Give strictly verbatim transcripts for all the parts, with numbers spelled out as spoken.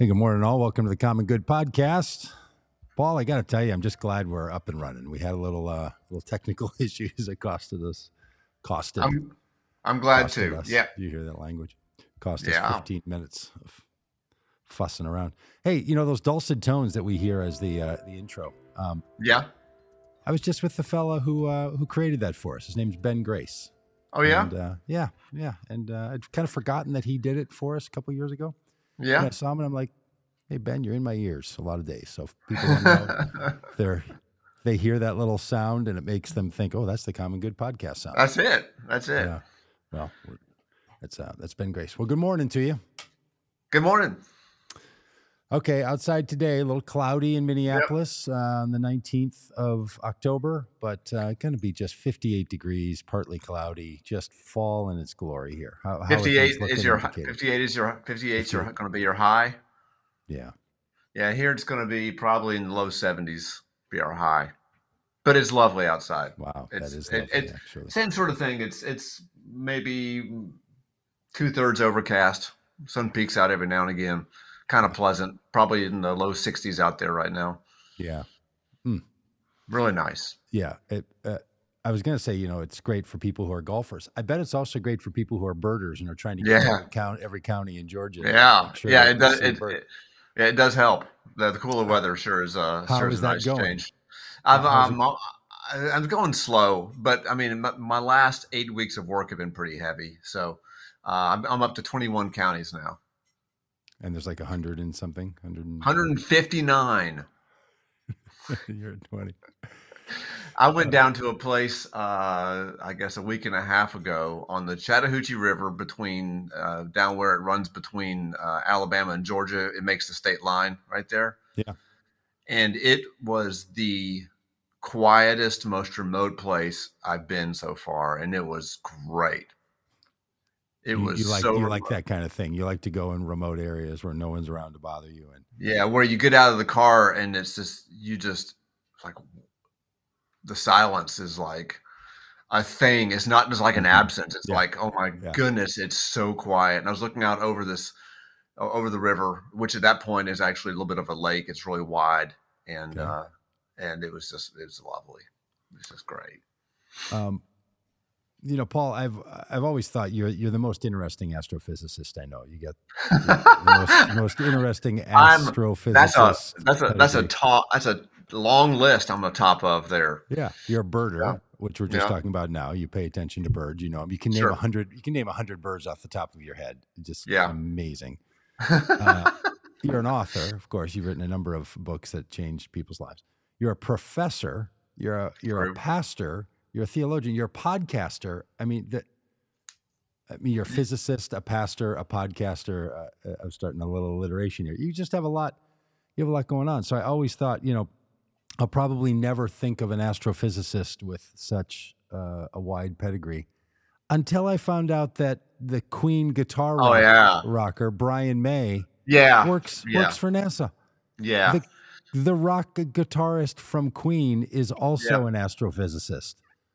Hey, good morning all. Welcome to the Common Good Podcast. Paul, I got to tell you, I'm just glad we're up and running. We had a little uh, little technical issues that costed us. Costed. I'm, I'm glad costed too. Us. Yeah. You hear that language? Cost us yeah. fifteen minutes of fussing around. Hey, you know those dulcet tones that we hear as the uh, the intro? Um, yeah. I was just with the fella who uh, who created that for us. His name's Ben Grace. Oh yeah. And, uh, yeah, yeah. And uh, I'd kind of forgotten that he did it for us a couple of years ago. Yeah. And I saw him and I'm like, hey Ben, you're in my ears a lot of days. So if people don't know, they're they hear that little sound and it makes them think, oh, that's the Common Good Podcast sound. That's it. That's it. Yeah. Well, that's uh, that's Ben Grace. Well, good morning to you. Good morning. Okay, outside today, a little cloudy in Minneapolis yep. uh, on the nineteenth of October, but uh, going to be just fifty-eight degrees, partly cloudy, just fall in its glory here. How, how fifty-eight is your indicated? fifty-eight is your fifty-eight's going to be your high. Yeah, yeah. Here it's going to be probably in the low seventies, be our high, but it's lovely outside. Wow, it's, that is lovely, it, it, actually. Same sort of thing. It's it's maybe two thirds overcast. Sun peaks out every now and again. Kind of pleasant, probably in the low sixties out there right now. Yeah. Mm. Really nice. Yeah. It, uh, I was going to say, you know, it's great for people who are golfers. I bet it's also great for people who are birders and are trying to get yeah. every, count, every county in Georgia. Yeah. Sure yeah. It does, it, it, it does help. The, the cooler weather sure is, uh, How sure is, is that nice going? Change. I've, um, it- I'm going slow, but I mean, my, my last eight weeks of work have been pretty heavy. So uh, I'm, I'm up to twenty-one counties now. And there's like a hundred and something, hundred and one hundred fifty-nine. You're at twenty. I went down to a place, uh, I guess a week and a half ago on the Chattahoochee River between, uh, down where it runs between, uh, Alabama and Georgia. It makes the state line right there. Yeah. And it was the quietest, most remote place I've been so far. And it was great. It you, was you like, so you like that kind of thing. You like to go in remote areas where no one's around to bother you. And yeah, where you get out of the car and it's just, you just like the silence is like a thing. It's not just like an absence. It's yeah. like, oh my yeah. goodness, it's so quiet. And I was looking out over this, over the river, which at that point is actually a little bit of a lake. It's really wide. And, yeah. uh, and it was just, it was lovely. It was just great. Um, You know, Paul, I've I've always thought you're you're the most interesting astrophysicist I know. You get the most, most interesting astrophysicist. That's a that's a that's a top that's a long list I'm on the top of there. Yeah, you're a birder, yeah. which we're just yeah. talking about now. You pay attention to birds. You know, you can name a hundred. Sure. You can name a hundred birds off the top of your head. Just yeah. amazing. Uh, you're an author, of course. You've written a number of books that changed people's lives. You're a professor. You're a you're True. a pastor. You're a theologian, you're a podcaster. I mean, that. I mean, you're a physicist, a pastor, a podcaster. Uh, I'm starting a little alliteration here. You just have a lot, you have a lot going on. So I always thought, you know, I'll probably never think of an astrophysicist with such uh, a wide pedigree until I found out that the Queen guitar rock, oh, yeah. rocker, Brian May, yeah. works yeah. works for NASA. Yeah. The, the rock guitarist from Queen is also yeah. an astrophysicist.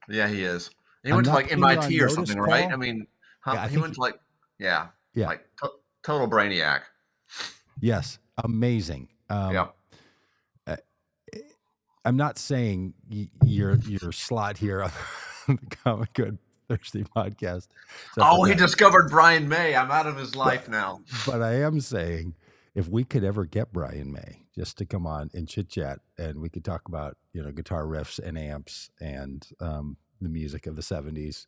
Yeah, he is. He I'm went to like M I T or something, Paul. Right? I mean, huh? yeah, I he went to like, yeah, yeah, like t- total brainiac. Yes, amazing. Um, yeah. Uh, I'm not saying y- your your slot here on the Common Good Thursday podcast. Oh, he that. discovered Brian May. I'm out of his life but, now. But I am saying, if we could ever get Brian May just to come on and chit chat, and we could talk about, you know, guitar riffs and amps and um, the music of the seventies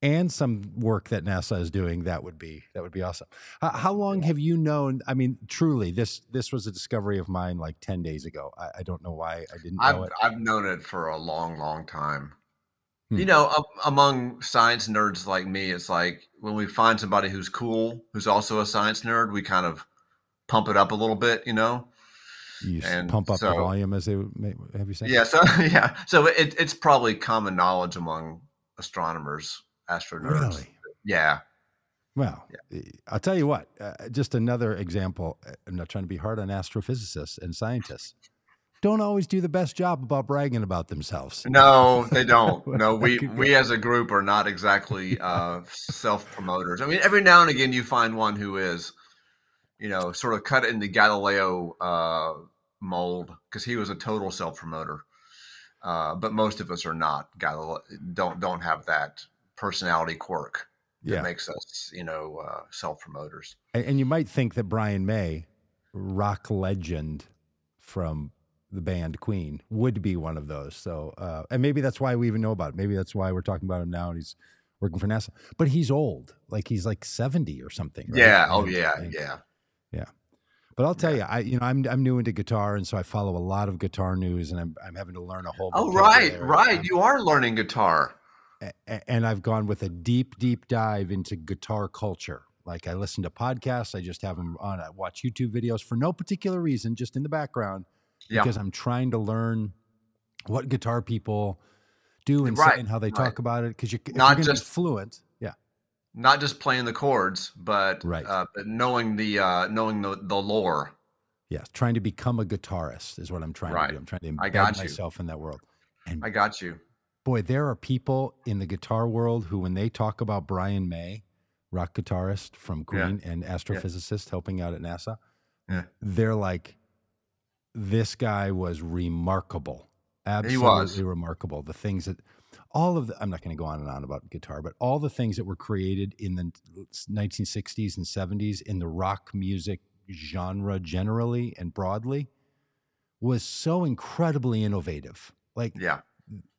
and some work that NASA is doing, that would be, that would be awesome. How, how long have you known? I mean, truly, this, this was a discovery of mine like ten days ago. I, I don't know why I didn't know I've, it. I've known it for a long, long time. Hmm. You know, among science nerds like me, it's like when we find somebody who's cool, who's also a science nerd, we kind of pump it up a little bit, you know? You and pump up so, the volume, as they would make, have you said? Yeah, so yeah, so it, it's probably common knowledge among astronomers, astronerds. Really? Yeah. Well, yeah. I'll tell you what. Uh, just another example. I'm not trying to be hard on astrophysicists and scientists. Don't always do the best job about bragging about themselves. No, they don't. No, we we as a group are not exactly uh, self-promoters. I mean, every now and again you find one who is. you know, sort of cut it in the Galileo uh, mold, because he was a total self-promoter. Uh, but most of us are not. Galileo don't don't have that personality quirk that yeah. makes us, you know, uh, self-promoters. And, and you might think that Brian May, rock legend from the band Queen, would be one of those. So, uh, and maybe that's why we even know about it. Maybe that's why we're talking about him now, and he's working for NASA. But he's old, like he's like seventy or something. Right? Yeah. Oh yeah. Like, yeah. Yeah. But I'll tell yeah. you, I, you know, I'm, I'm new into guitar, and so I follow a lot of guitar news, and I'm, I'm having to learn a whole bunch. Oh, right. There. Right. Um, you are learning guitar. And I've gone with a deep, deep dive into guitar culture. Like, I listen to podcasts. I just have them on. I watch YouTube videos for no particular reason, just in the background, yeah. because I'm trying to learn what guitar people do and, right. say and how they right. talk about it. Because you're not you're just be fluent, yeah, not just playing the chords, but right. uh, but knowing the uh, knowing the the lore. Yeah, trying to become a guitarist is what I'm trying right. to do. I'm trying to embed myself in that world. And I got you. Boy, there are people in the guitar world who, when they talk about Brian May, rock guitarist from Queen yeah. and astrophysicist yeah. helping out at NASA, yeah. they're like, this guy was remarkable. Absolutely he was. remarkable. The things that all of the, I'm not going to go on and on about guitar, but all the things that were created in the nineteen sixties and seventies in the rock music genre generally and broadly was so incredibly innovative. Like, yeah.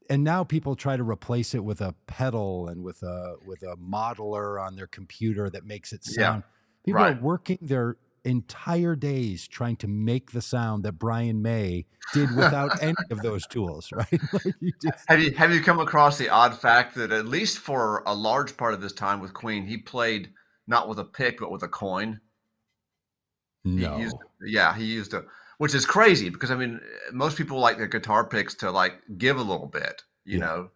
And now people try to replace it with a pedal and with a with a modeler on their computer that makes it sound. Yeah, people right. are working their entire days trying to make the sound that Brian May did without any of those tools, right? Like, you just, have you have you come across the odd fact that at least for a large part of this time with Queen, he played not with a pick but with a coin? No. He used, yeah, he used a. Which is crazy because, I mean, most people like their guitar picks to like give a little bit, you yeah. know,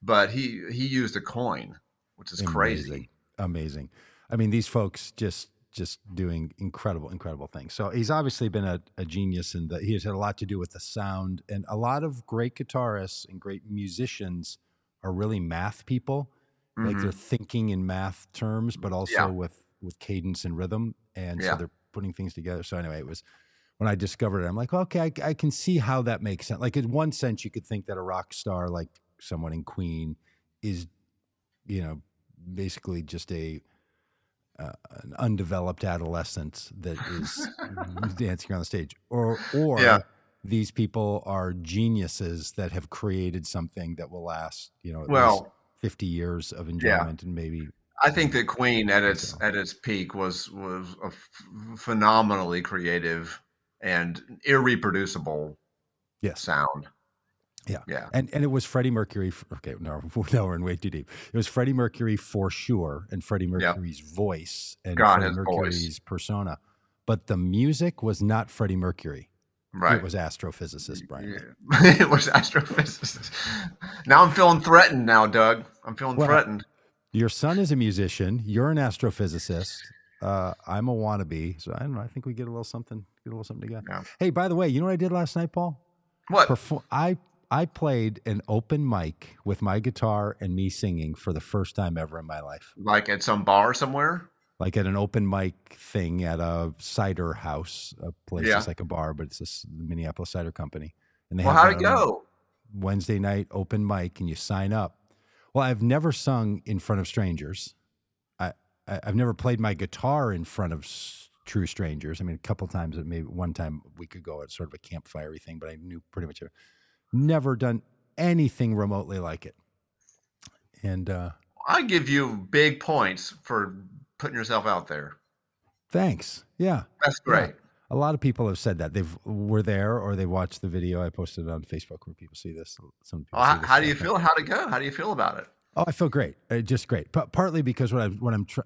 but he, he used a coin, which is Amazing. crazy. Amazing. I mean, these folks just, just doing incredible, incredible things. So he's obviously been a, a genius, and he has had a lot to do with the sound, and a lot of great guitarists and great musicians are really math people. Mm-hmm. Like, they're thinking in math terms, but also yeah. with, with cadence and rhythm. And yeah. so they're putting things together. So anyway, it was, when I discovered it, I'm like, okay, I, I can see how that makes sense. Like, in one sense, you could think that a rock star, like someone in Queen, is, you know, basically just a uh, an undeveloped adolescent that is dancing on the stage, or or yeah. these people are geniuses that have created something that will last, you know, at well, least fifty years of enjoyment yeah. and maybe. I think that Queen at its so. at its peak was was a f- phenomenally creative and irreproducible yes. sound. Yeah. Yeah. And and it was Freddie Mercury. For, okay, no, no, we're in way too deep. It was Freddie Mercury for sure, and Freddie Mercury's yep. voice and God, Freddie Mercury's voice. persona. But the music was not Freddie Mercury. Right. It was astrophysicist Brian. Yeah. It was astrophysicist. Now I'm feeling threatened now, Doug. I'm feeling well, threatened. Your son is a musician. You're an astrophysicist. Uh, I'm a wannabe, so I don't know. I think we get a little something, get a little something together. Yeah. Hey, by the way, you know what I did last night, Paul? What? Perform- I I played an open mic with my guitar and me singing for the first time ever in my life. Like at some bar somewhere? Like at an open mic thing at a cider house, a place yeah. that's like a bar, but it's a Minneapolis Cider Company. And they well, how'd it go? Wednesday night open mic, and you sign up. Well, I've never sung in front of strangers. I've never played my guitar in front of true strangers. I mean, a couple of times, maybe one time we could go at sort of a campfire thing, but I knew pretty much everything. Never done anything remotely like it. And uh, I give you big points for putting yourself out there. Thanks. Yeah. That's great. Yeah. A lot of people have said that. They were there or they watched the video. I posted it on Facebook where people see this. Some people well, see this how do you feel? How'd it go? How do you feel about it? Oh, I feel great. Uh, just great. P- partly because what I what I'm tr-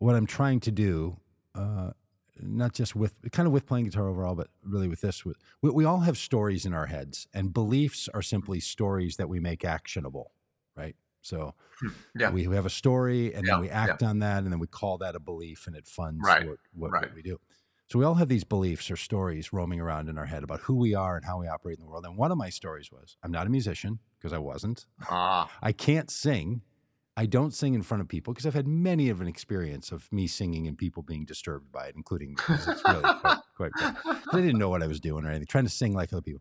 what I'm trying to do, uh, not just with kind of with playing guitar overall, but really with this, with, we, we all have stories in our heads, and beliefs are simply stories that we make actionable, right? So yeah. we, we have a story, and yeah. then we act yeah. on that, and then we call that a belief, and it funds right. what, what, right. what we do. So we all have these beliefs or stories roaming around in our head about who we are and how we operate in the world. And one of my stories was, I'm not a musician, because I wasn't. Ah. I can't sing, I don't sing in front of people because I've had many of an experience of me singing and people being disturbed by it, including because it's really quite, quite bad. I didn't know what I was doing or anything, trying to sing like other people.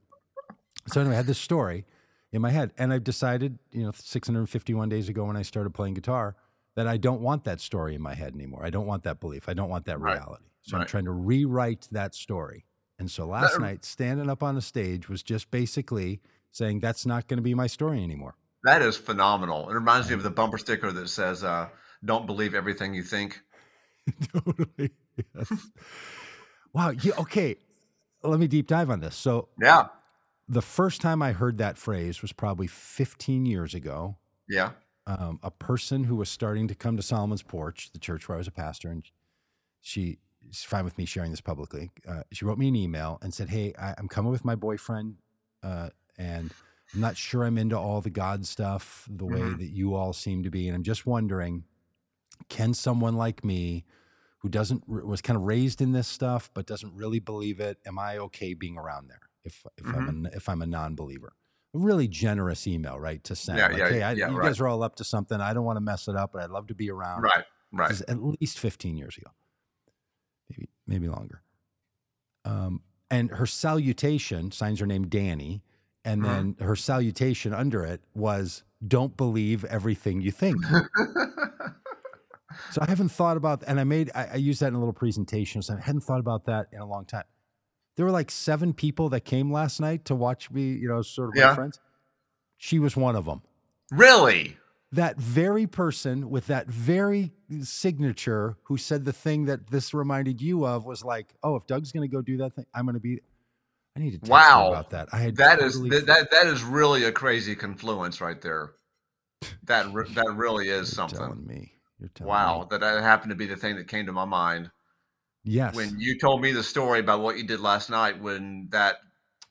So anyway, I had this story in my head, and I've decided, you know, six hundred fifty-one days ago when I started playing guitar, that I don't want that story in my head anymore. I don't want that belief. I don't want that right. reality. So right. I'm trying to rewrite that story. And so last that, night, standing up on a stage was just basically saying, that's not going to be my story anymore. That is phenomenal. It reminds me of the bumper sticker that says, uh, don't believe everything you think. Totally. Yes. Wow. Yeah, okay. Let me deep dive on this. So yeah, the first time I heard that phrase was probably fifteen years ago. Yeah. Um, a person who was starting to come to Solomon's Porch, the church where I was a pastor, and she she's fine with me sharing this publicly. Uh, she wrote me an email and said, hey, I, I'm coming with my boyfriend, uh, and I'm not sure I'm into all the God stuff the way mm-hmm. that you all seem to be. And I'm just wondering, can someone like me who doesn't was kind of raised in this stuff, but doesn't really believe it, am I okay being around there if, if mm-hmm. I'm a, if I'm a non-believer? A really generous email, right? To send yeah, like, yeah, hey, I, yeah, you right. guys are all up to something. I don't want to mess it up, but I'd love to be around. Right. Right. This is at least fifteen years ago, maybe, maybe longer. Um, and her salutation signs her name, Danny. And then mm-hmm. her salutation under it was, don't believe everything you think. So I haven't thought about, and I made, I, I used that in a little presentation. So I hadn't thought about that in a long time. There were like seven people that came last night to watch me, you know, sort of yeah. my friends. She was one of them. Really? That very person with that very signature who said the thing that this reminded you of was like, oh, if Doug's going to go do that thing, I'm going to be... I need to talk wow. about that. I had that totally is th- that that is really a crazy confluence right there. That re- that really is You're something. Telling me. You're telling wow, me. That that happened to be the thing that came to my mind. Yes. When you told me the story about what you did last night when that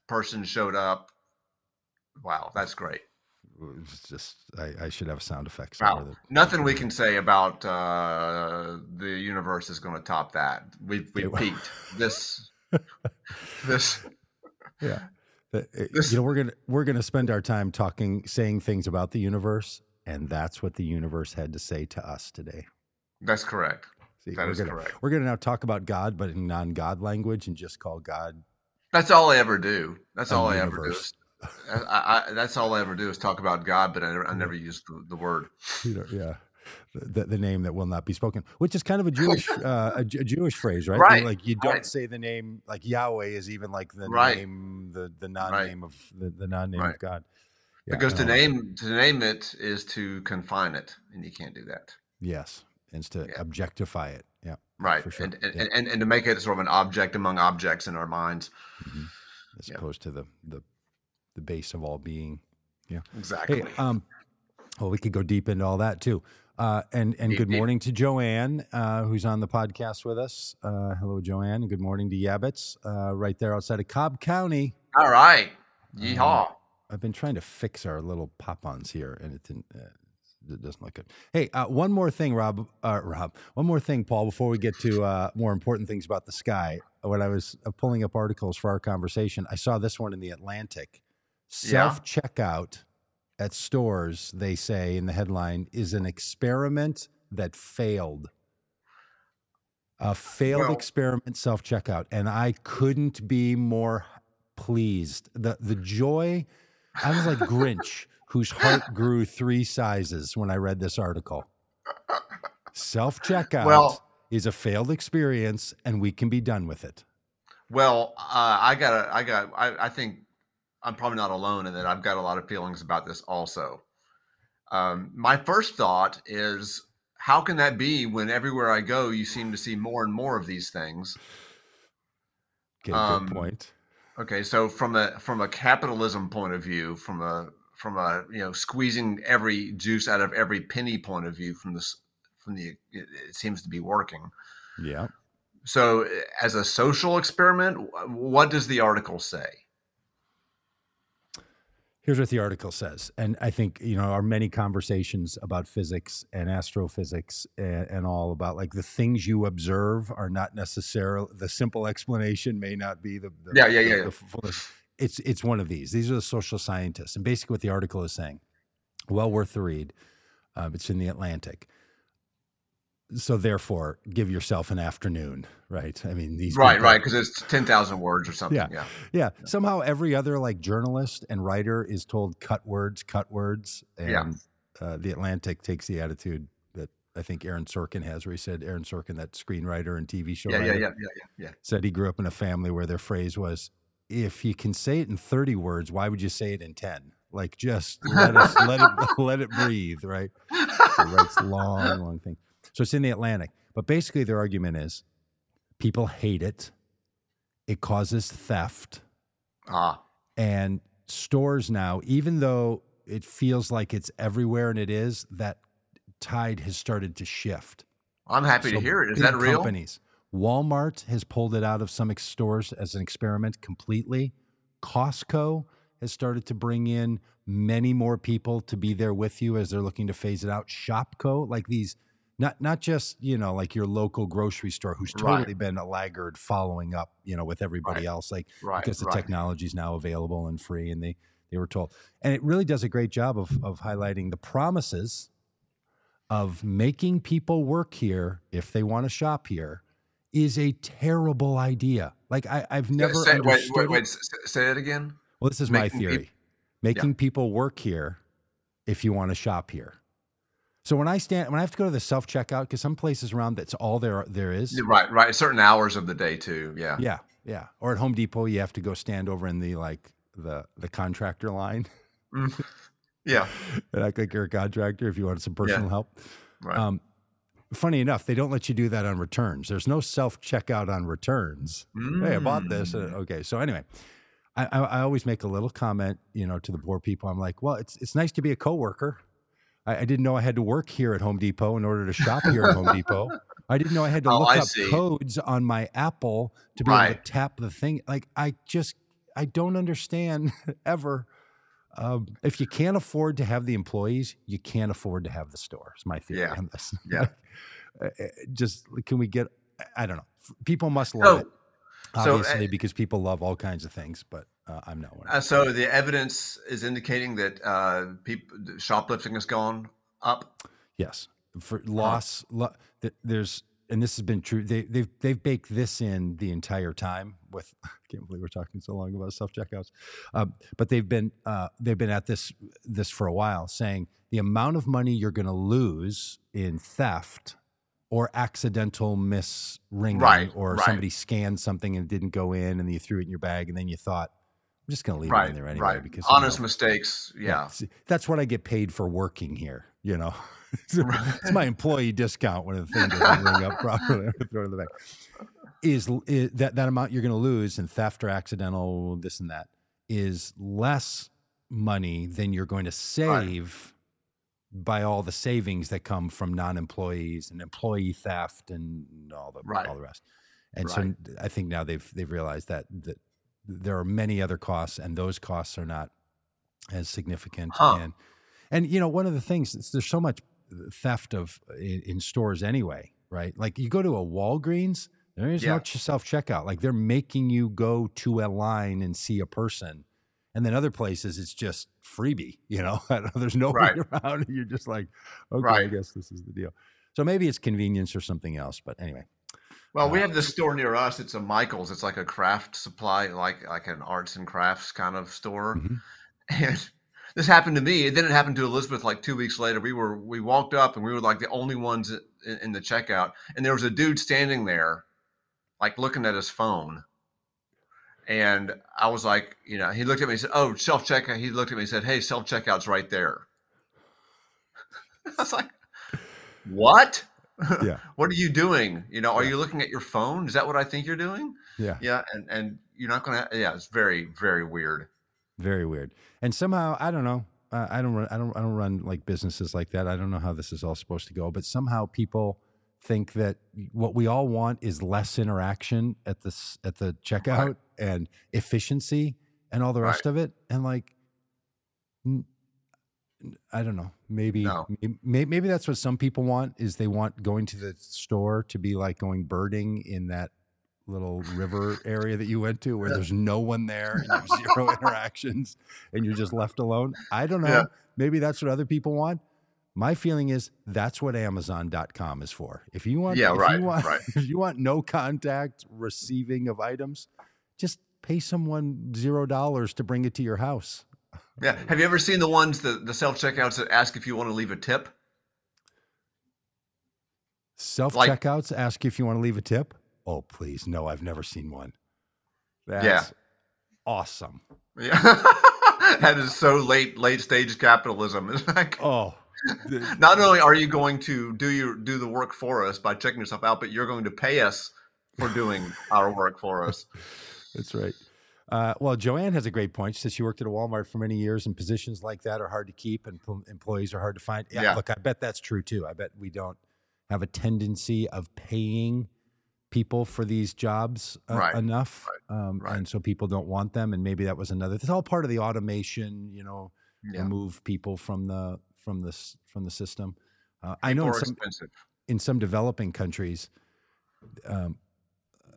person showed up. Wow, that's great. It's just I, I should have sound effects. Wow. That, nothing we can say about uh, the universe is going to top that. We've we peaked this this. Yeah. You know, we're going to, we're going to spend our time talking, saying things about the universe. And that's what the universe had to say to us today. That's correct. See, that we're is gonna, correct. We're going to now talk about God, but in non-God language and just call God. That's all I ever do. That's all I universe. ever do. Is, I, I, that's all I ever do is talk about God, but I never, I never use the, the word. You know, yeah. The, the name that will not be spoken, which is kind of a Jewish uh, a, a Jewish phrase, right? Right. Like you don't right. say the name, like Yahweh is even like the right. name, the, the non-name right. of the, the non-name right. of God. Yeah, because to name to name it is to confine it, and you can't do that. Yes, and to yeah. objectify it. Yeah, right. For sure. And and, yeah. and and to make it sort of an object among objects in our minds, mm-hmm. as yeah. opposed to the, the the base of all being. Yeah, exactly. Hey, um, well, we could go deep into all that too. Uh, and and good morning to Joanne, uh, who's on the podcast with us. Uh, hello, Joanne. Good morning to Yabitz, uh, right there outside of Cobb County. All right. Yeehaw. Uh, I've been trying to fix our little pop-ons here, and it didn't. Uh, it doesn't look good. Hey, uh, one more thing, Rob. Uh, Rob. One more thing, Paul, before we get to uh, more important things about the sky. When I was uh, pulling up articles for our conversation, I saw this one in The Atlantic. Self-checkout. Yeah. At stores, they say in the headline, is an experiment that failed. A failed well, experiment self-checkout. And I couldn't be more pleased. The the joy, I was like Grinch, whose heart grew three sizes when I read this article. Self-checkout well, is a failed experience, and we can be done with it. Well, uh, I got I got I, I think I'm probably not alone in that. I've got a lot of feelings about this also. Um, my first thought is, how can that be when everywhere I go, you seem to see more and more of these things? Okay, um, good point. Okay, so from a from a capitalism point of view, from a from a you know squeezing every juice out of every penny point of view, from this from the it, it seems to be working. Yeah. So as a social experiment, what does the article say? Here's what the article says. And I think, you know, our many conversations about physics and astrophysics and, and all about like the things you observe are not necessarily the simple explanation may not be the, the yeah, yeah, yeah, the, the fullest. It's, it's one of these, these are the social scientists. And basically what the article is saying, well worth the read. Uh, it's in the Atlantic. So therefore, give yourself an afternoon, right? I mean, these right, people, right, because it's ten thousand words or something. Yeah, yeah, yeah. Somehow, every other like journalist and writer is told cut words, cut words, and yeah. uh, the Atlantic takes the attitude that I think Aaron Sorkin has, where he said Aaron Sorkin, that screenwriter and T V show, yeah, writer, yeah, yeah, yeah, yeah, yeah, said he grew up in a family where their phrase was, "If you can say it in thirty words, why would you say it in ten? Like, just let us let it let it breathe, right?" So he writes long, long things. So it's in the Atlantic. But basically their argument is people hate it. It causes theft. Ah. And stores now, even though it feels like it's everywhere and it is, that tide has started to shift. I'm happy so to hear it. Is that real? Companies. Walmart has pulled it out of some stores as an experiment completely. Costco has started to bring in many more people to be there with you as they're looking to phase it out. Shopko, like these... Not not just, you know, like your local grocery store who's totally right. been a laggard following up, you know, with everybody right. else, like right. because the right. technology is now available and free, and they, they were told. And it really does a great job of of highlighting the promises of making people work here if they want to shop here is a terrible idea. Like I, I've never yeah, say, understood. Wait, wait, wait, say that again? Well, this is making my theory. People, making yeah. people work here if you want to shop here. So when I stand, when I have to go to the self checkout, because some places around that's all there there is. Right, right. Certain hours of the day too. Yeah, yeah, yeah. Or at Home Depot, you have to go stand over in the like the the contractor line. Mm. Yeah, and act like you're a contractor if you want some personal yeah. help. Right. Um, funny enough, they don't let you do that on returns. There's no self checkout on returns. Mm. Hey, I bought this. Okay, so anyway, I, I I always make a little comment, you know, to the poor people. I'm like, well, it's it's nice to be a coworker. I didn't know I had to work here at Home Depot in order to shop here at Home Depot. I didn't know I had to oh, look I up see. codes on my Apple to be right. able to tap the thing. Like, I just, I don't understand ever. Um, if you can't afford to have the employees, you can't afford to have the store. It's my theory yeah. on this. Yeah. Just, can we get, I don't know. People must love oh. it, obviously, so, uh, because people love all kinds of things, but. Uh, I'm not one. Uh, so the evidence is indicating that uh, people, shoplifting has gone up. Yes, for loss. Uh-huh. Lo- th- there's, and this has been true. They, they've they've baked this in the entire time. With I can't believe we're talking so long about self checkouts, um, but they've been uh, they've been at this this for a while, saying the amount of money you're going to lose in theft or accidental misringing, right, or right. somebody scanned something and it didn't go in, and you threw it in your bag, and then you thought, I'm just going to leave right, it in there anyway. Right. Because honest you know, mistakes. Yeah. yeah. That's what I get paid for working here. You know, it's, right. it's my employee discount. One of the things that I bring up properly throw in the back is, is that, that amount you're going to lose in theft or accidental this and that is less money than you're going to save right. by all the savings that come from non-employees and employee theft and all the, right. all the rest. And right. so I think now they've, they've realized that, that, there are many other costs, and those costs are not as significant. Huh. And, and, you know, one of the things is there's so much theft of in, in stores anyway, right? Like you go to a Walgreens, there is yeah. no self-checkout. Like they're making you go to a line and see a person. And then other places it's just freebie, you know, there's nobody right. around. And you're just like, okay, right. I guess this is the deal. So maybe it's convenience or something else, but anyway. Well, we have this store near us. It's a Michael's. It's like a craft supply, like like an arts and crafts kind of store. Mm-hmm. And this happened to me. And then it happened to Elizabeth like two weeks later. We were we walked up and we were like the only ones in, in the checkout. And there was a dude standing there, like looking at his phone. And I was like, you know, he looked at me and said, "Oh, self checkout." He looked at me and said, "Hey, self checkout's right there." I was like, "What?" Yeah. What are you doing? You know, are yeah. you looking at your phone? Is that what I think you're doing? Yeah. Yeah. And, and you're not going to, yeah, it's very, very weird. Very weird. And somehow, I don't know, uh, I don't run, I don't, I don't run like businesses like that. I don't know how this is all supposed to go, but somehow people think that what we all want is less interaction at the, at the checkout right. and efficiency and all the rest right. of it. And like, n- I don't know. Maybe, no. maybe maybe that's what some people want is they want going to the store to be like going birding in that little river area that you went to where yeah. there's no one there and there's zero interactions and you're just left alone. I don't know. Yeah. Maybe that's what other people want. My feeling is that's what Amazon dot com is for. If you want, yeah, if right, you want, right. If you want no contact receiving of items, just pay someone zero dollars to bring it to your house. Yeah. Have you ever seen the ones, the, the self-checkouts that ask if you want to leave a tip? Self-checkouts like, ask if you want to leave a tip? Oh, please. No, I've never seen one. That's yeah. awesome. Yeah. That is so late, late stage capitalism. It's like, oh, not only are you going to do your, do the work for us by checking yourself out, but you're going to pay us for doing our work for us. That's right. Uh, well, Joanne has a great point. She says she worked at a Walmart for many years, and positions like that are hard to keep, and p- employees are hard to find. Yeah, yeah. Look, I bet that's true too. I bet we don't have a tendency of paying people for these jobs uh, right. enough. Right. Um, right. And so people don't want them. And maybe that was another, it's all part of the automation, you know, yeah. remove people from the, from the, from the system. Uh, I know in some, in some developing countries, um,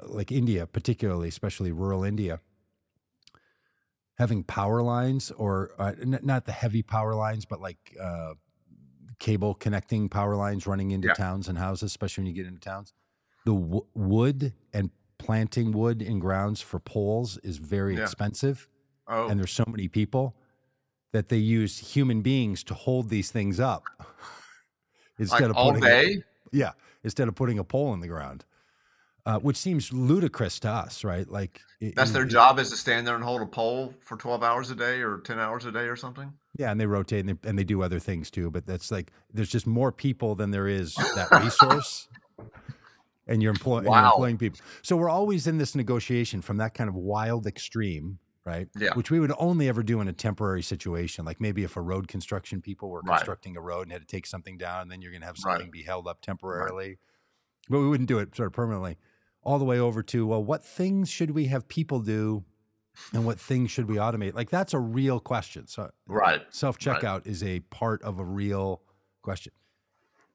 like India, particularly, especially rural India, having power lines or uh, n- not the heavy power lines, but like uh, cable connecting power lines running into yeah. towns and houses, especially when you get into towns. The w- wood and planting wood in grounds for poles is very yeah. expensive. Oh. And there's so many people that they use human beings to hold these things up. instead like of all day? A, yeah. Instead of putting a pole in the ground. Uh, which seems ludicrous to us, right? Like it, that's their it, job is to stand there and hold a pole for twelve hours a day or ten hours a day or something. Yeah, and they rotate and they, and they do other things too. But that's like there's just more people than there is that resource, and you're, employ- wow. and you're employing people. So we're always in this negotiation from that kind of wild extreme, right? Yeah. Which we would only ever do in a temporary situation, like maybe if a road construction people were constructing right. a road and had to take something down, then you're going to have something right. be held up temporarily. Right. But we wouldn't do it sort of permanently. All the way over to, well, what things should we have people do and what things should we automate? Like, that's a real question. So right. self-checkout right. is a part of a real question.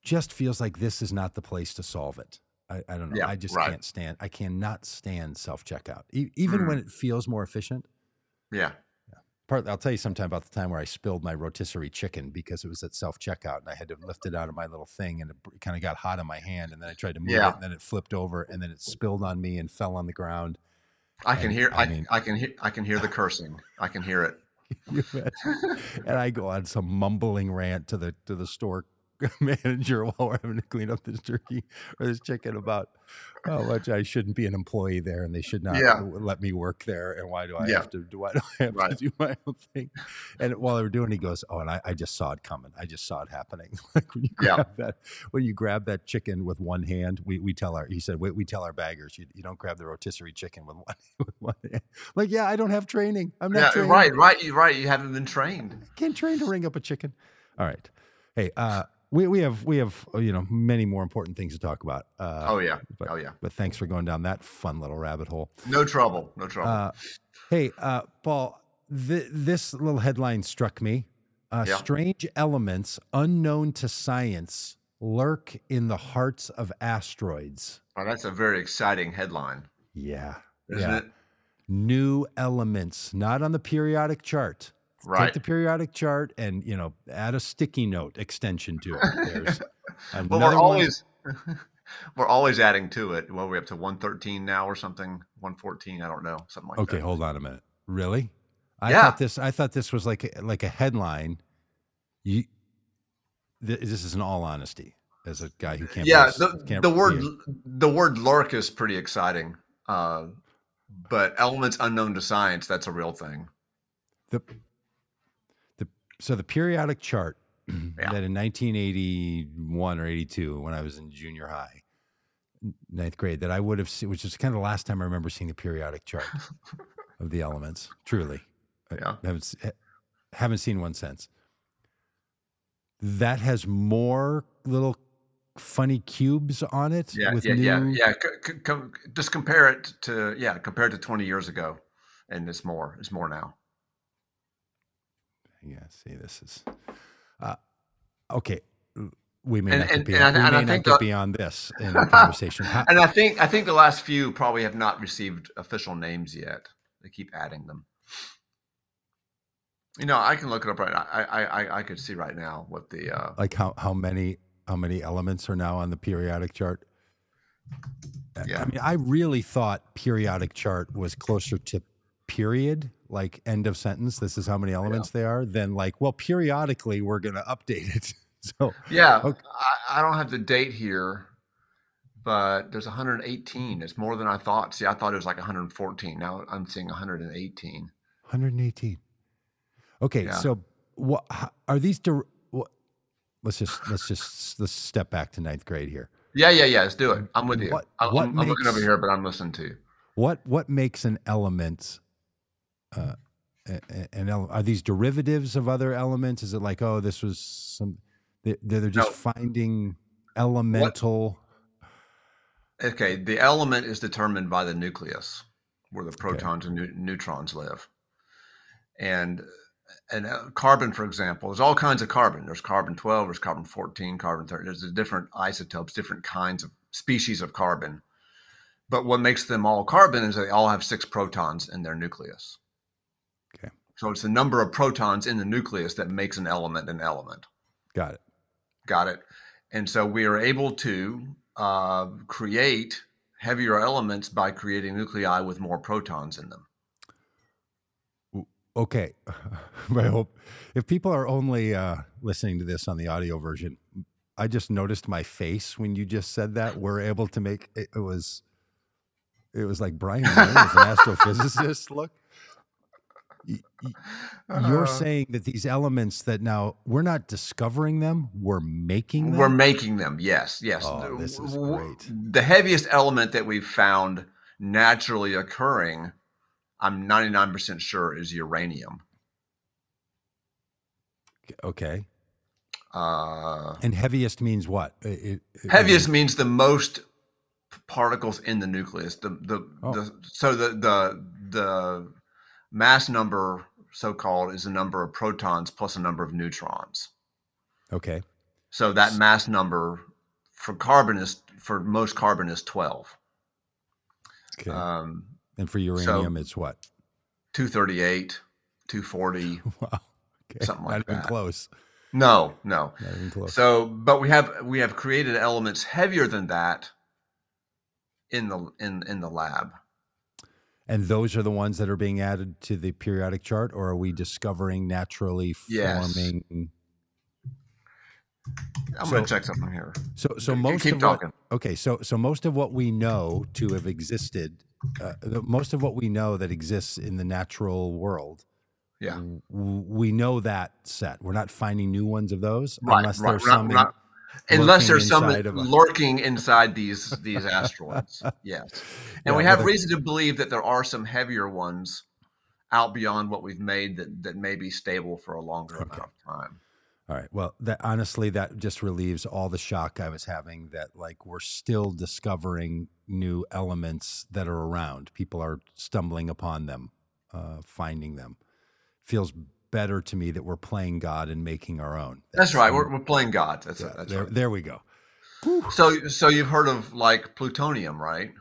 Just feels like this is not the place to solve it. I, I don't know. Yeah, I just right. can't stand, I cannot stand self-checkout, e- even mm. when it feels more efficient. Yeah. yeah. Partly, I'll tell you sometime about the time where I spilled my rotisserie chicken because it was at self-checkout and I had to lift it out of my little thing and it kind of got hot on my hand and then I tried to move yeah. it and then it flipped over and then it spilled on me and fell on the ground. I and, can hear, I, I mean, I can hear, I can hear the cursing. I can hear it. And I go on some mumbling rant to the, to the store manager while we're having to clean up this turkey or this chicken about how much I shouldn't be an employee there and they should not yeah. let me work there and why do I yeah. have to do why do I have right. to do my own thing? And while they were doing it, he goes, oh, and I, I just saw it coming. I just saw it happening. Like when you grab yeah. that when you grab that chicken with one hand, we, we tell our he said we, we tell our baggers you, you don't grab the rotisserie chicken with one with one hand. Like, yeah, I don't have training. I'm not yeah, trained. Right, right, you right. You haven't been trained. I can't train to ring up a chicken. All right. Hey, uh We we have we have you know many more important things to talk about. Uh, oh yeah, but, oh yeah. But thanks for going down that fun little rabbit hole. No trouble, no trouble. Uh, hey, uh, Paul, th- this little headline struck me. Uh, yeah. Strange elements unknown to science lurk in the hearts of asteroids. Oh, that's a very exciting headline. Yeah, isn't yeah. it? New elements, not on the periodic chart. Right. Take the periodic chart and, you know, add a sticky note extension to it. There's but we're always, we're always adding to it. Well, we're up to one thirteen now or something, one fourteen. I don't know. Something like okay, that. Okay. Hold on a minute. Really? I yeah. thought this, I thought this was like, a, like a headline. You, th- this is in all honesty as a guy who can't. Yeah. Race, the, can't the word, read. the word lurk is pretty exciting. Uh, but elements unknown to science, that's a real thing. The, So the periodic chart yeah. that in nineteen eighty-one or eighty-two, when I was in junior high, ninth grade, that I would have seen, which is kind of the last time I remember seeing the periodic chart of the elements, truly. Yeah. I haven't, haven't seen one since. That has more little funny cubes on it. Yeah, with yeah, new... yeah, yeah. C- c- just compare it to, yeah, compare it to twenty years ago, and it's more, it's more now. Yeah, see, this is uh, okay. We may and, not and, get beyond, and, and, and may not get the, beyond this in our conversation. How, and I think I think the last few probably have not received official names yet. They keep adding them. You know, I can look it up right now. I I I could see right now what the uh, like how, how many how many elements are now on the periodic chart. Yeah. I mean, I really thought periodic chart was closer to period, like end of sentence. This is how many elements yeah. they are. Then like, well, periodically we're going to update it. So yeah, okay. I, I don't have the date here, but there's one hundred eighteen. It's more than I thought. See, I thought it was like one hundred fourteen. Now I'm seeing one hundred eighteen. one hundred eighteen. Okay, yeah. So what are these? What, let's just let's just let's step back to ninth grade here. Yeah, yeah, yeah. Let's do it. I'm with you. What, I'm, what I'm makes, looking over here, but I'm listening to you. What What makes an element? Uh, an element? Are these derivatives of other elements? Is it like, oh, this was some? They're, they're just no. finding elemental. What? Okay, the element is determined by the nucleus, where the protons okay. and neutrons live, and And carbon, for example, there's all kinds of carbon. There's carbon twelve, there's carbon fourteen, carbon thirty. There's different isotopes, different kinds of species of carbon. But what makes them all carbon is they all have six protons in their nucleus. Okay. So it's the number of protons in the nucleus that makes an element an element. Got it. Got it. And so we are able to uh, create heavier elements by creating nuclei with more protons in them. Okay, I hope if people are only uh, listening to this on the audio version, I just noticed my face when you just said that. We're able to make it, it was, it was like Brian May was an astrophysicist. Look, you're saying that these elements that now we're not discovering them, we're making them. We're making them. Yes, yes. Oh, this is great. The heaviest element that we've found naturally occurring, I'm ninety-nine percent sure, is uranium. Okay. Uh, and heaviest means what? It, it, heaviest it means, means the most particles in the nucleus. The the, oh. the so the the the mass number, so called, is the number of protons plus a number of neutrons. Okay. So that mass number for carbon is for most carbon is twelve. Okay. Um, And for uranium, so, it's what? two thirty-eight, two forty, wow. Okay. Something like that. Not even close. No, no. Not even close. So, but we have we have created elements heavier than that in the in in the lab. And those are the ones that are being added to the periodic chart, or are we discovering naturally forming? Yes. I'm so, going to check something here. So, so you most keep of talking. What, okay, so so most of what we know to have existed. Uh, the, most of what we know that exists in the natural world, yeah, w- we know that set. We're not finding new ones of those, right, unless right, there's right, some, right. unless there's some lurking inside these these asteroids. Yes, and yeah, we have reason to believe that there are some heavier ones out beyond what we've made that that may be stable for a longer okay. amount of time. All right. Well, that honestly, that just relieves all the shock I was having that like we're still discovering new elements that are around. People are stumbling upon them, uh, finding them. Feels better to me that we're playing God and making our own. That's, that's right. We're, we're playing God. That's, yeah, that's there, right. There we go. So, so you've heard of like plutonium, right?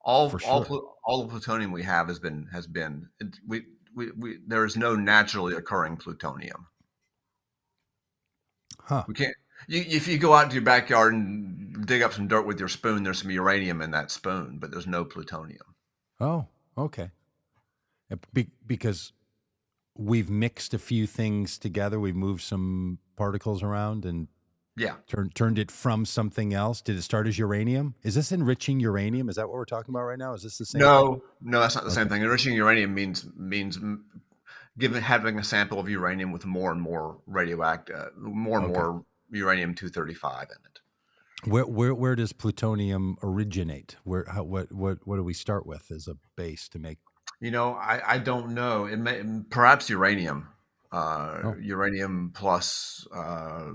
All, For sure. all, all the plutonium we have has been has been it, we, we we there is no naturally occurring plutonium. Huh. We can't. You, if you go out to your backyard and dig up some dirt with your spoon, there's some uranium in that spoon, but there's no plutonium. Oh, okay. Be- because we've mixed a few things together, we've moved some particles around, and yeah, turned turned it from something else. Did it start as uranium? Is this enriching uranium? Is that what we're talking about right now? Is this the same? No, thing? no, that's not the okay. same thing. Enriching uranium means means. Given having a sample of uranium with more and more radioactive, uh, more and okay. more uranium two thirty-five in it. Where where where does plutonium originate? Where how, what what what do we start with as a base to make? You know, I, I don't know. It may perhaps uranium, uh, oh. uranium plus uh,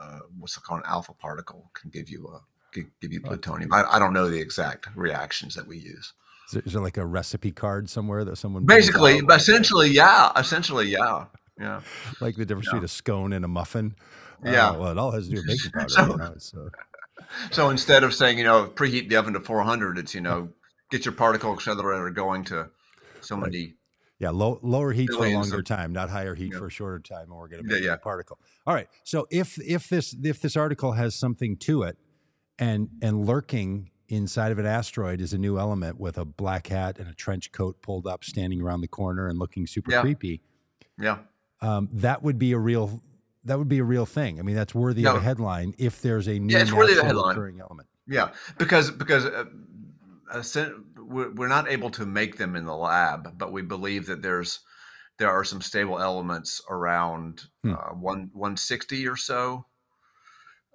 uh, what's it called? An alpha particle can give you a can give you plutonium. I, I don't know the exact reactions that we use. Is there, is there like a recipe card somewhere that someone basically, essentially, yeah, essentially, yeah, yeah, like the difference yeah. between a scone and a muffin. Yeah, uh, well, it all has to do with baking powder. so, you know, so. so instead of saying, you know, preheat the oven to four hundred, it's you know, get your particle accelerator going to so many Yeah, low, lower heat for a longer time, not higher heat yeah. for a shorter time, and we're going to make yeah, yeah. a particle. All right. So if if this if this article has something to it, and and lurking inside of an asteroid is a new element with a black hat and a trench coat pulled up, standing around the corner and looking super yeah. creepy. Yeah. Um, that would be a real that would be a real thing. I mean, that's worthy no. of a headline if there's a new yeah, it's worthy of a headline. Recurring element. Yeah, because because. Uh, We're not able to make them in the lab, but we believe that there's there are some stable elements around hmm. uh, one one sixty or so.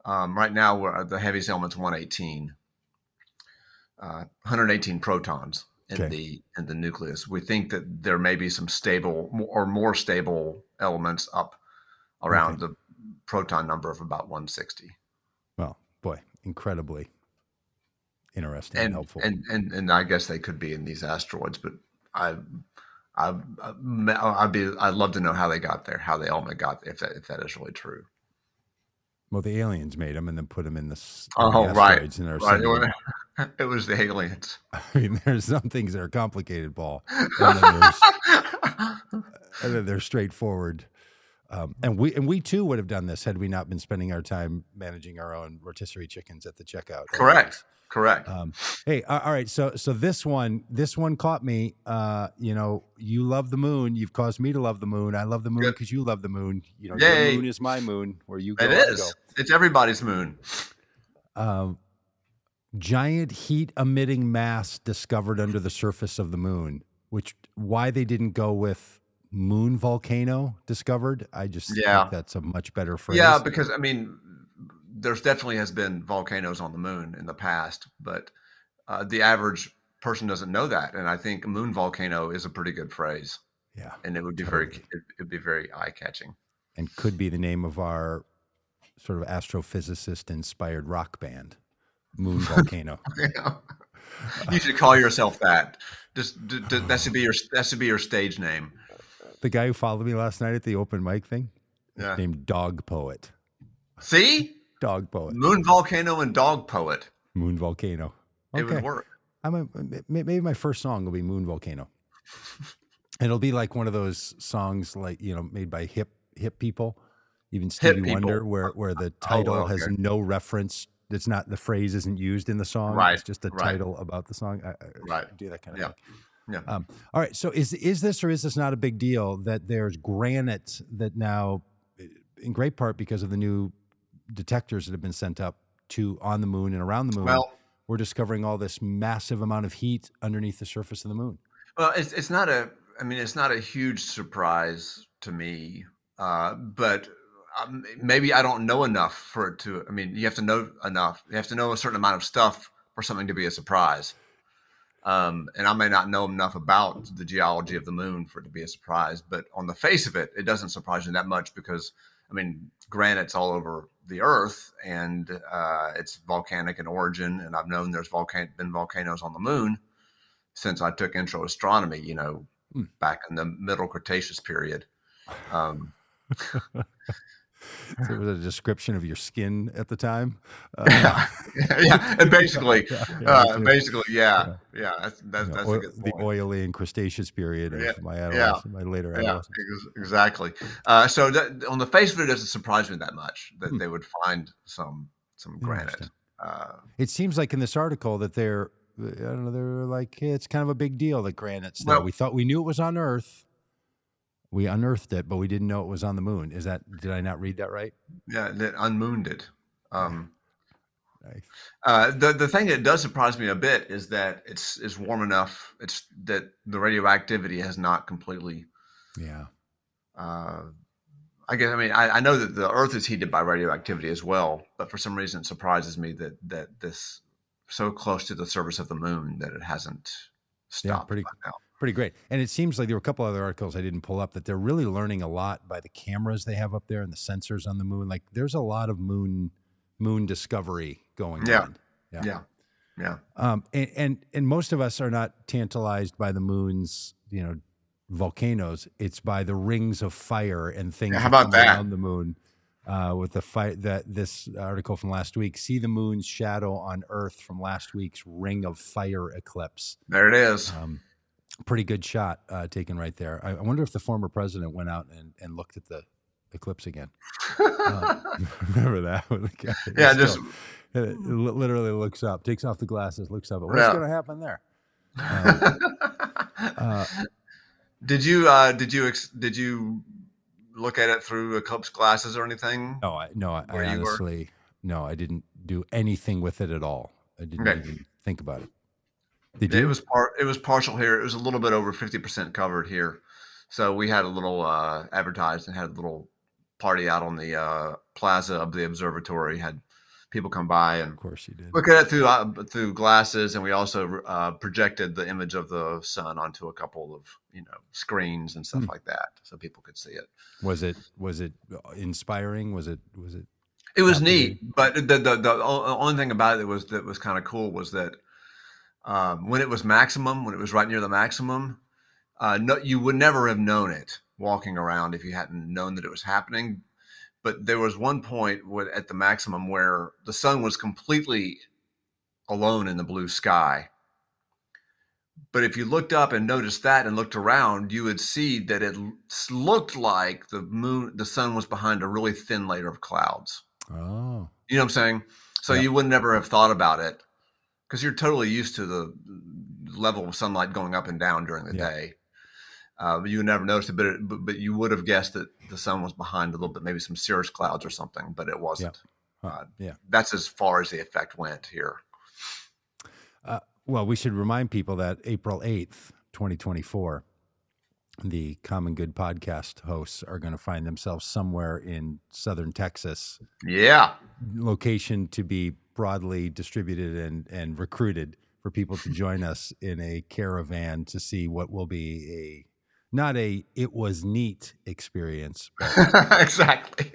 Um, right now, we're, the heaviest element's one eighteen, uh, one hundred eighteen protons in okay. the in the nucleus. We think that there may be some stable or more stable elements up around okay. the proton number of about one sixty. Well, boy, incredibly. Interesting and, and helpful, and, and and I guess they could be in these asteroids, but I, I, I'd be I'd love to know how they got there, how the element got there, if that if that is really true. Well, the aliens made them and then put them in the, in oh, the asteroids, right. and right. It was the aliens. I mean, there's some things that are complicated, Paul, and then there's, and then they're straightforward. Um, and we and we too would have done this had we not been spending our time managing our own rotisserie chickens at the checkout. Correct. Correct. Um, hey, all right. So, so this one, this one caught me. Uh, you know, you love the moon. You've caused me to love the moon. I love the moon because you love the moon. You know, Yay. Your moon is my moon. Where you go, it is. I go. It's everybody's moon. Um, giant heat-emitting mass discovered under the surface of the moon. Which why they didn't go with moon volcano discovered? I just yeah. think that's a much better phrase. Yeah, because I mean. There's definitely has been volcanoes on the moon in the past, but uh, the average person doesn't know that. And I think moon volcano is a pretty good phrase. Yeah. And it would be totally. very, it would be very eye catching. And could be the name of our sort of astrophysicist inspired rock band, Moon Volcano. yeah. You should call yourself that. Just that should be your, that should be your stage name. The guy who followed me last night at the open mic thing is yeah. named Dog Poet. See? Dog Poet. Moon Volcano and Dog Poet. Moon Volcano. Okay. It would work. I'm a, maybe my first song will be Moon Volcano. And it'll be like one of those songs like, you know, made by hip hip people, even Stevie people. Wonder, where, where the title oh, okay. has no reference. It's not, the phrase isn't used in the song. Right. It's just a right. title about the song. I, I right. do that kind of yeah. thing. Yeah. Um, all right. So is is this or is this not a big deal that there's granite that now, in great part because of the new detectors that have been sent up to on the moon and around the moon, well, we're discovering all this massive amount of heat underneath the surface of the moon. Well, it's it's not a, I mean, it's not a huge surprise to me, uh, but um, maybe I don't know enough for it to, I mean, you have to know enough. You have to know a certain amount of stuff for something to be a surprise. Um, and I may not know enough about the geology of the moon for it to be a surprise, but on the face of it, it doesn't surprise you that much because, I mean, granite's all over the earth and uh, it's volcanic in origin. And I've known there's volcan- been volcanoes on the moon since I took intro astronomy, you know, hmm. back in the middle Cretaceous period. Um, so it was a description of your skin at the time. Uh, yeah, yeah, and basically, yeah, yeah, uh, basically, yeah, yeah, yeah that's, that's, you know, that's oil, a good point. The oily and Cretaceous period of yeah, my adolescence, yeah, my later adolescence. Yeah, exactly. Uh, so that, on the face of it, it doesn't surprise me that much that hmm. they would find some some granite. Uh, it seems like in this article that they're, I don't know, they're like, hey, it's kind of a big deal that granite's there. Well, we thought we knew it was on Earth. We unearthed it, but we didn't know it was on the moon. Is that, did I not read that right? Yeah, that unmooned it. Um, nice. uh, the the thing that does surprise me a bit is that it's it's warm enough. It's that the radioactivity has not completely. Yeah. Uh, I guess I mean I, I know that the Earth is heated by radioactivity as well, but for some reason it surprises me that that this so close to the surface of the moon that it hasn't stopped. Yeah, pretty. By now. Pretty great. And it seems like there were a couple other articles I didn't pull up that they're really learning a lot by the cameras they have up there and the sensors on the moon. Like there's a lot of moon moon discovery going yeah. on. Yeah. Yeah. Yeah. Um, and, and, and most of us are not tantalized by the moon's, you know, volcanoes. It's by the rings of fire and things yeah, how about that? Around the moon uh, with the fire that this article from last week, see the moon's shadow on Earth from last week's ring of fire eclipse. There it is. Um, pretty good shot uh, taken right there. I, I wonder if the former president went out and, and looked at the eclipse again. Uh, remember that? Yeah, just still, it literally looks up, takes off the glasses, looks up. What's yeah. going to happen there? Uh, uh, did you uh, did you ex- did you look at it through eclipse glasses or anything? No, I, no, I, I honestly no, I didn't do anything with it at all. I didn't okay. even think about it. Did you? It was part. It was partial here. It was a little bit over fifty percent covered here, so we had a little uh, advertised and had a little party out on the uh, plaza of the observatory. Had people come by and of course you did look at it through uh, through glasses, and we also uh, projected the image of the sun onto a couple of you know screens and stuff mm. like that, so people could see it. Was it was it inspiring? Was it was it? It was neat, but the the the only thing about it that was that was kind of cool was that. Um, when it was maximum, when it was right near the maximum, uh, no, you would never have known it walking around if you hadn't known that it was happening. But there was one point when, at the maximum where the sun was completely alone in the blue sky. But if you looked up and noticed that and looked around, you would see that it looked like the moon, the sun was behind a really thin layer of clouds. Oh, you know what I'm saying? So yep. you would never have thought about it. Because you're totally used to the level of sunlight going up and down during the yeah. day. Uh, you would never notice it, but, it, but, but you would have guessed that the sun was behind a little bit, maybe some cirrus clouds or something, but it wasn't. Yeah. Uh, yeah. That's as far as the effect went here. Uh, well, we should remind people that April eighth, twenty twenty-four, the Common Good podcast hosts are going to find themselves somewhere in southern Texas. Yeah. Location to be broadly distributed and, and recruited for people to join us in a caravan to see what will be a, not a, it was neat experience. Exactly.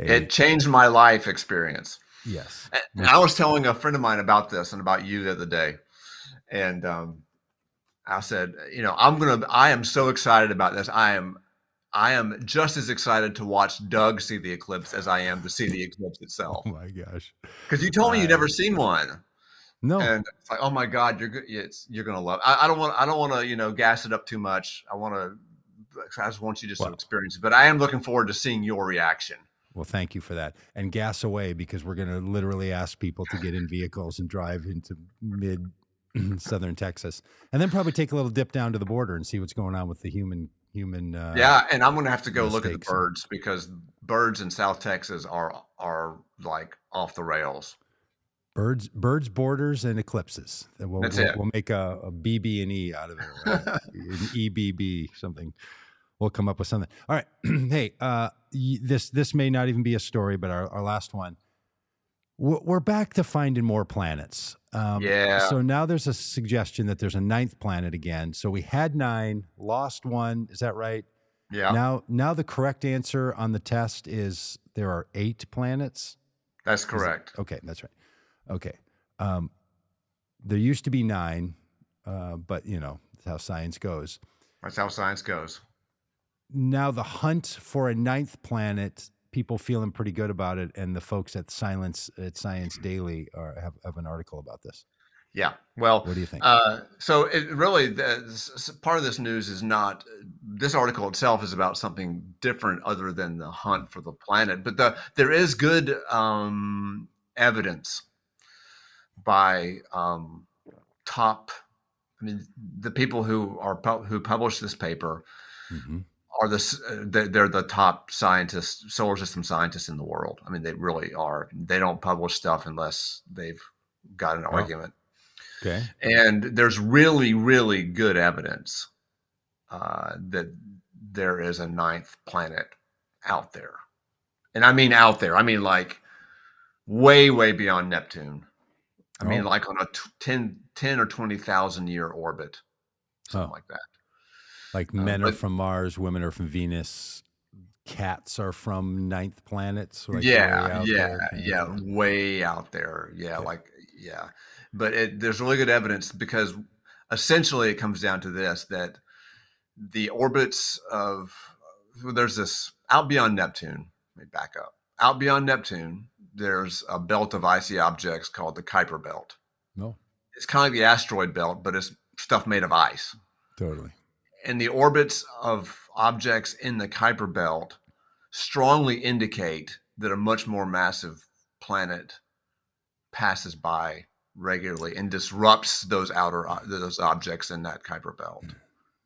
A, it changed my life experience. Yes. And I was telling a friend of mine about this and about you the other day. And um, I said, you know, I'm going to, I am so excited about this. I am, I am just as excited to watch Doug see the eclipse as I am to see the eclipse itself. Oh my gosh! Because you told me you'd never seen one. No, and it's like, oh my God, you're it's, you're gonna love it. I, I don't want I don't want to you know gas it up too much. I want to I just want you just well, to experience it. But I am looking forward to seeing your reaction. Well, thank you for that. And gas away because we're gonna literally ask people to get in vehicles and drive into mid southern Texas, and then probably take a little dip down to the border and see what's going on with the human. Human, uh, yeah, and I'm gonna have to go look at the birds because birds in South Texas are are like off the rails. Birds, birds, borders, and eclipses. We'll, That's we'll, it. We'll make a, a B B and E out of it, right? An E B B something. We'll come up with something. All right, hey, uh, this this may not even be a story, but our, our last one. We're back to finding more planets. Um, yeah. So now there's a suggestion that there's a ninth planet again. So we had nine, lost one. Is that right? Yeah. Now, now the correct answer on the test is there are eight planets. That's correct. That, okay, that's right. Okay. Um, there used to be nine, uh, but you know that's how science goes. That's how science goes. Now the hunt for a ninth planet. People feeling pretty good about it, and the folks at Silence at Science Daily are, have, have an article about this. Yeah, well, what do you think? Uh, so it really, the, part of this news is not this article itself is about something different other than the hunt for the planet, but the, there is good um, evidence by um, top. I mean, the people who are who published this paper. Mm-hmm. Are the they're the top scientists, solar system scientists in the world. I mean, they really are. They don't publish stuff unless they've got an oh. argument. Okay. And there's really, really good evidence uh, that there is a ninth planet out there, and I mean out there. I mean like way, way beyond Neptune. I oh. mean like on a t- ten, ten or twenty thousand year orbit, something oh. like that. Like men uh, but, are from Mars, women are from Venus, cats are from ninth planets. Like yeah, yeah, yeah, way out there. Yeah, okay. like, yeah. But it, there's really good evidence because essentially it comes down to this, that the orbits of, well, there's this out beyond Neptune, let me back up. Out beyond Neptune, there's a belt of icy objects called the Kuiper Belt. No. It's kind of like the asteroid belt, but it's stuff made of ice. Totally. And the orbits of objects in the Kuiper Belt strongly indicate that a much more massive planet passes by regularly and disrupts those outer those objects in that Kuiper Belt. Mm.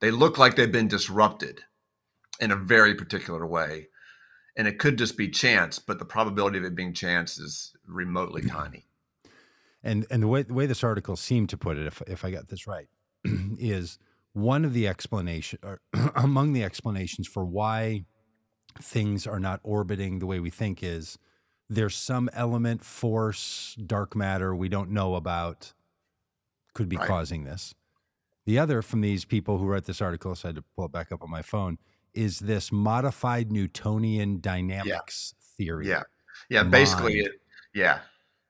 They look like they've been disrupted in a very particular way. And it could just be chance, but the probability of it being chance is remotely tiny. And and the way the way this article seemed to put it, if if I got this right, is one of the explanation or among the explanations for why things are not orbiting the way we think is there's some element, force, dark matter we don't know about could be right. causing this. The other from these people who wrote this article, so I had to pull it back up on my phone, is this modified Newtonian dynamics yeah. theory. Yeah. Yeah. Mind. Basically. It, yeah.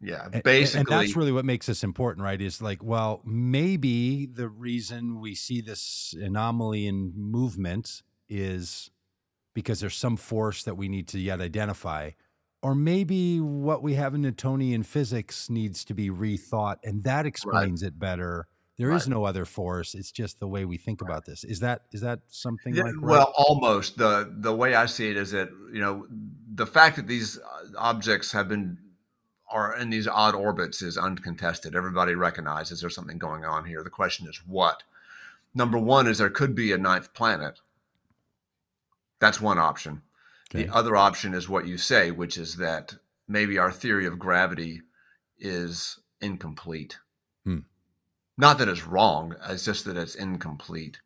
Yeah. Basically. And, and that's really what makes this important, right? Is like, well, maybe the reason we see this anomaly in movement is because there's some force that we need to yet identify, or maybe what we have in Newtonian physics needs to be rethought. And that explains right. it better. There right. is no other force. It's just the way we think right. about this. Is that is that something yeah, like right? Well, almost. The the way I see it is that, you know, the fact that these objects have been are in these odd orbits is uncontested. Everybody recognizes there's something going on here. The question is what? Number one is there could be a ninth planet. That's one option. Okay. The other option is what you say, which is that maybe our theory of gravity is incomplete. Hmm. Not that it's wrong, it's just that it's incomplete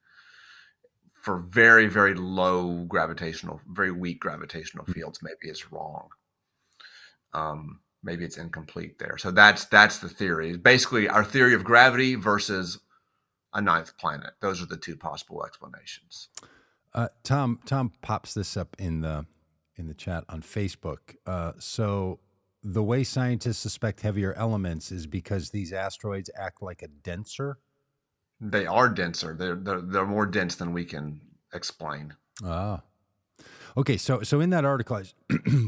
for very, very low gravitational, very weak gravitational fields. Maybe it's wrong. Um, maybe it's incomplete there. So that's that's the theory. Basically, our theory of gravity versus a ninth planet. Those are the two possible explanations. Uh, Tom Tom pops this up in the in the chat on Facebook. Uh, so. The way scientists suspect heavier elements is because these asteroids act like a denser. They are denser. They're they're, they're more dense than we can explain. Ah, okay. So so in that article, I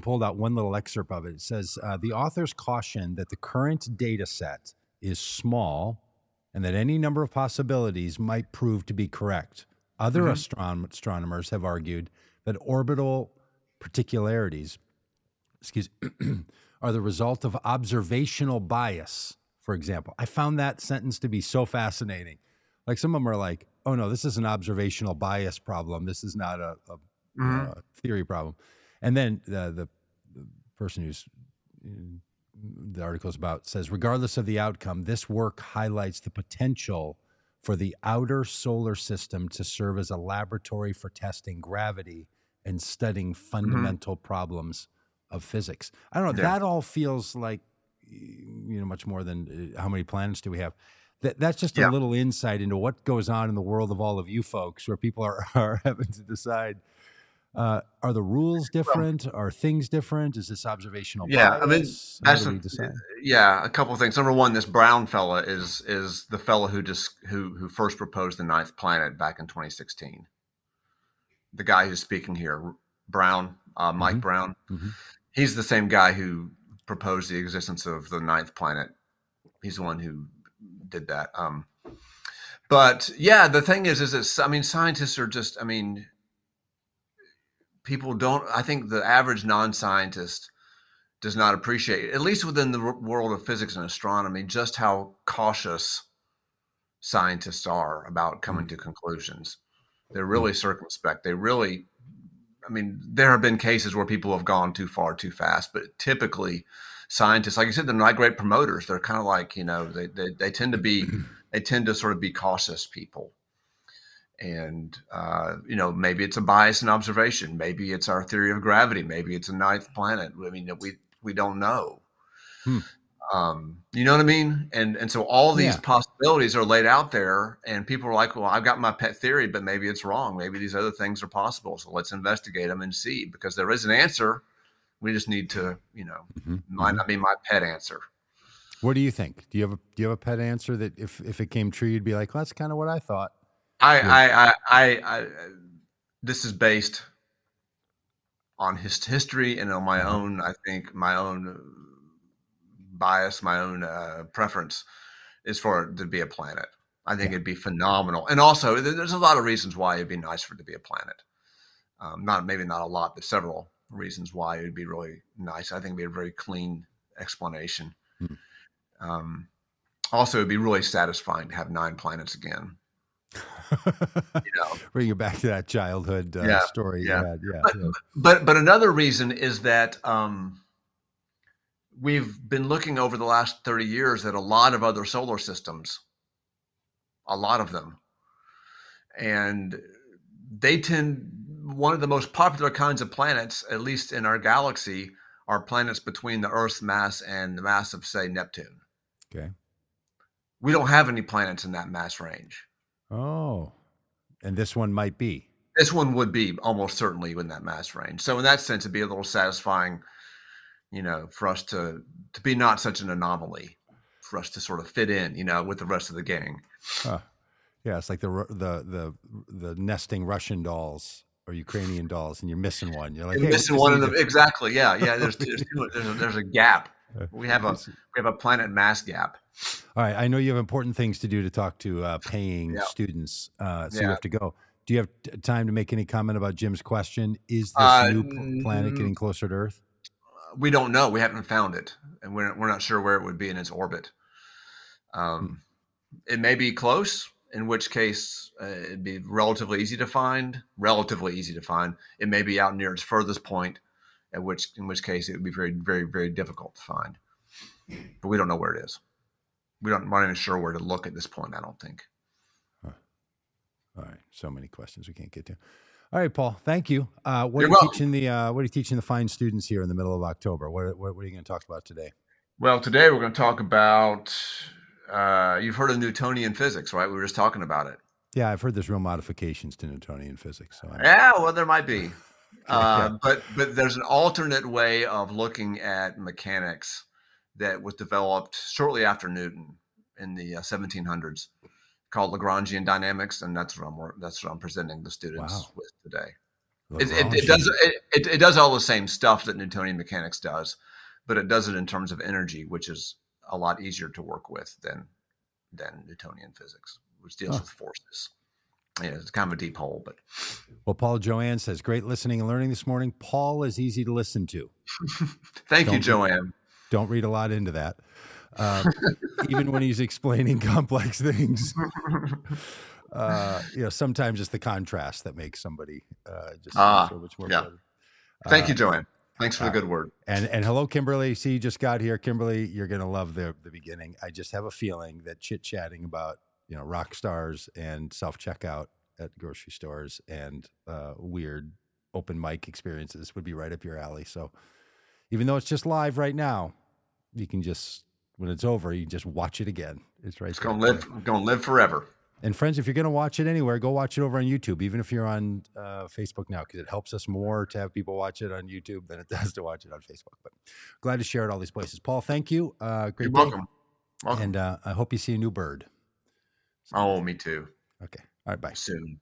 pulled out one little excerpt of it. It says uh, the authors caution that the current data set is small, and that any number of possibilities might prove to be correct. Other mm-hmm. astronom- astronomers have argued that orbital particularities, excuse. are the result of observational bias, for example. I found that sentence to be so fascinating. Like some of them are like, oh no, this is an observational bias problem. This is not a, a, mm-hmm. a theory problem. And then the, the, the person who's the article's about says, regardless of the outcome, this work highlights the potential for the outer solar system to serve as a laboratory for testing gravity and studying fundamental mm-hmm. problems of physics. I don't know. Yeah. That all feels like, you know, much more than uh, how many planets do we have? That That's just yeah. a little insight into what goes on in the world of all of you folks, where people are, are having to decide, uh, are the rules different? Well, are things different? Is this observational yeah, bias? I mean, that's a, decide? yeah, a couple of things. Number one, this Brown fella is, is the fella who just, who, who first proposed the ninth planet back in twenty sixteen. The guy who's speaking here, Brown, uh, Mike mm-hmm. Brown. Mm-hmm. He's the same guy who proposed the existence of the ninth planet. He's the one who did that. Um, but yeah, the thing is, is it's, I mean, scientists are just, I mean, people don't, I think the average non-scientist does not appreciate, at least within the world of physics and astronomy, just how cautious scientists are about coming to conclusions. They're really circumspect. They really, I mean, there have been cases where people have gone too far too fast, but typically scientists, like you said, they're not great promoters. They're kind of like, you know, they, they, they tend to be, they tend to sort of be cautious people. And, uh, you know, maybe it's a bias in observation. Maybe it's our theory of gravity. Maybe it's a ninth planet. I mean, we, we don't know. Hmm. Um, you know what I mean? And, and so all these yeah. possibilities are laid out there, and people are like, well, I've got my pet theory, but maybe it's wrong. Maybe these other things are possible. So let's investigate them and see, because there is an answer. We just need to, you know, mm-hmm. might not be my pet answer. What do you think? Do you have a, do you have a pet answer that if, if it came true, you'd be like, well, that's kind of what I thought. I, yeah. I, I, I, I, this is based on his history and on my mm-hmm. own, I think my own, bias, my own uh, preference is for it to be a planet. I think yeah. it'd be phenomenal. And also, there's a lot of reasons why it'd be nice for it to be a planet. Um, not maybe not a lot, but several reasons why it'd be really nice. I think it'd be a very clean explanation. Mm-hmm. Um, also, it'd be really satisfying to have nine planets again. you know. Bring you back to that childhood uh, yeah, story. Yeah. Had, yeah, but, yeah. But, but another reason is that um, we've been looking over the last thirty years at a lot of other solar systems, a lot of them. And they tend, one of the most popular kinds of planets, at least in our galaxy, are planets between the Earth's mass and the mass of, say, Neptune. Okay. We don't have any planets in that mass range. Oh, and this one might be. This one would be almost certainly in that mass range. So in that sense, it'd be a little satisfying, you know, for us to to be not such an anomaly, for us to sort of fit in, you know, with the rest of the gang. Huh. Yeah, it's like the the the the nesting Russian dolls or Ukrainian dolls, and you're missing one. You're like you're hey, missing one of them. Exactly. Yeah, yeah. There's there's, there's, a, there's a gap. We have a we have a planet mass gap. All right, I know you have important things to do to talk to uh, paying yeah. students, uh, so yeah. you have to go. Do you have t- time to make any comment about Jim's question? Is this uh, new planet getting closer to Earth? We don't know. We haven't found it, and we're we're not sure where it would be in its orbit. Um, hmm. It may be close, in which case uh, it'd be relatively easy to find. Relatively easy to find. It may be out near its furthest point, at which in which case it would be very, very, very difficult to find. But we don't know where it is. We don't, we're not even sure where to look at this point, I don't think. Huh. All right. So many questions we can't get to. All right, Paul, thank you. Uh, what, are you teaching the, uh, what are you teaching the fine students here in the middle of October? What, what, what are you going to talk about today? Well, today we're going to talk about, uh, you've heard of Newtonian physics, right? We were just talking about it. Yeah, I've heard there's real modifications to Newtonian physics. So I'm... Yeah, well, there might be. Uh, but but there's an alternate way of looking at mechanics that was developed shortly after Newton in the uh, seventeen hundreds, called Lagrangian dynamics, and that's what I'm that's what I'm presenting the students wow. with today. It, it, it does it, it, it does all the same stuff that Newtonian mechanics does, but it does it in terms of energy, which is a lot easier to work with than than Newtonian physics, which deals huh. with forces. Yeah, it's kind of a deep hole, but. Well, Paul Joanne says, great listening and learning this morning. Paul is easy to listen to. Thank don't you, Joanne. Read, don't read a lot into that. Uh, even when he's explaining complex things, uh, you know, sometimes it's the contrast that makes somebody uh, just ah, so much more. Yeah. Thank uh, you, Joanne. Thanks for uh, the good word. And and hello, Kimberly. See, you just got here. Kimberly, you're going to love the the beginning. I just have a feeling that chit-chatting about you know, rock stars and self-checkout at grocery stores and uh, weird open mic experiences would be right up your alley. So even though it's just live right now, you can just, when it's over, you just watch it again. It's right. It's going to live, going to live forever. And friends, if you're going to watch it anywhere, go watch it over on YouTube, even if you're on uh, Facebook now, because it helps us more to have people watch it on YouTube than it does to watch it on Facebook. But glad to share it all these places. Paul, thank you. Uh, great. You're welcome. welcome. And uh, I hope you see a new bird. Oh, me too. Okay. All right. Bye. Soon.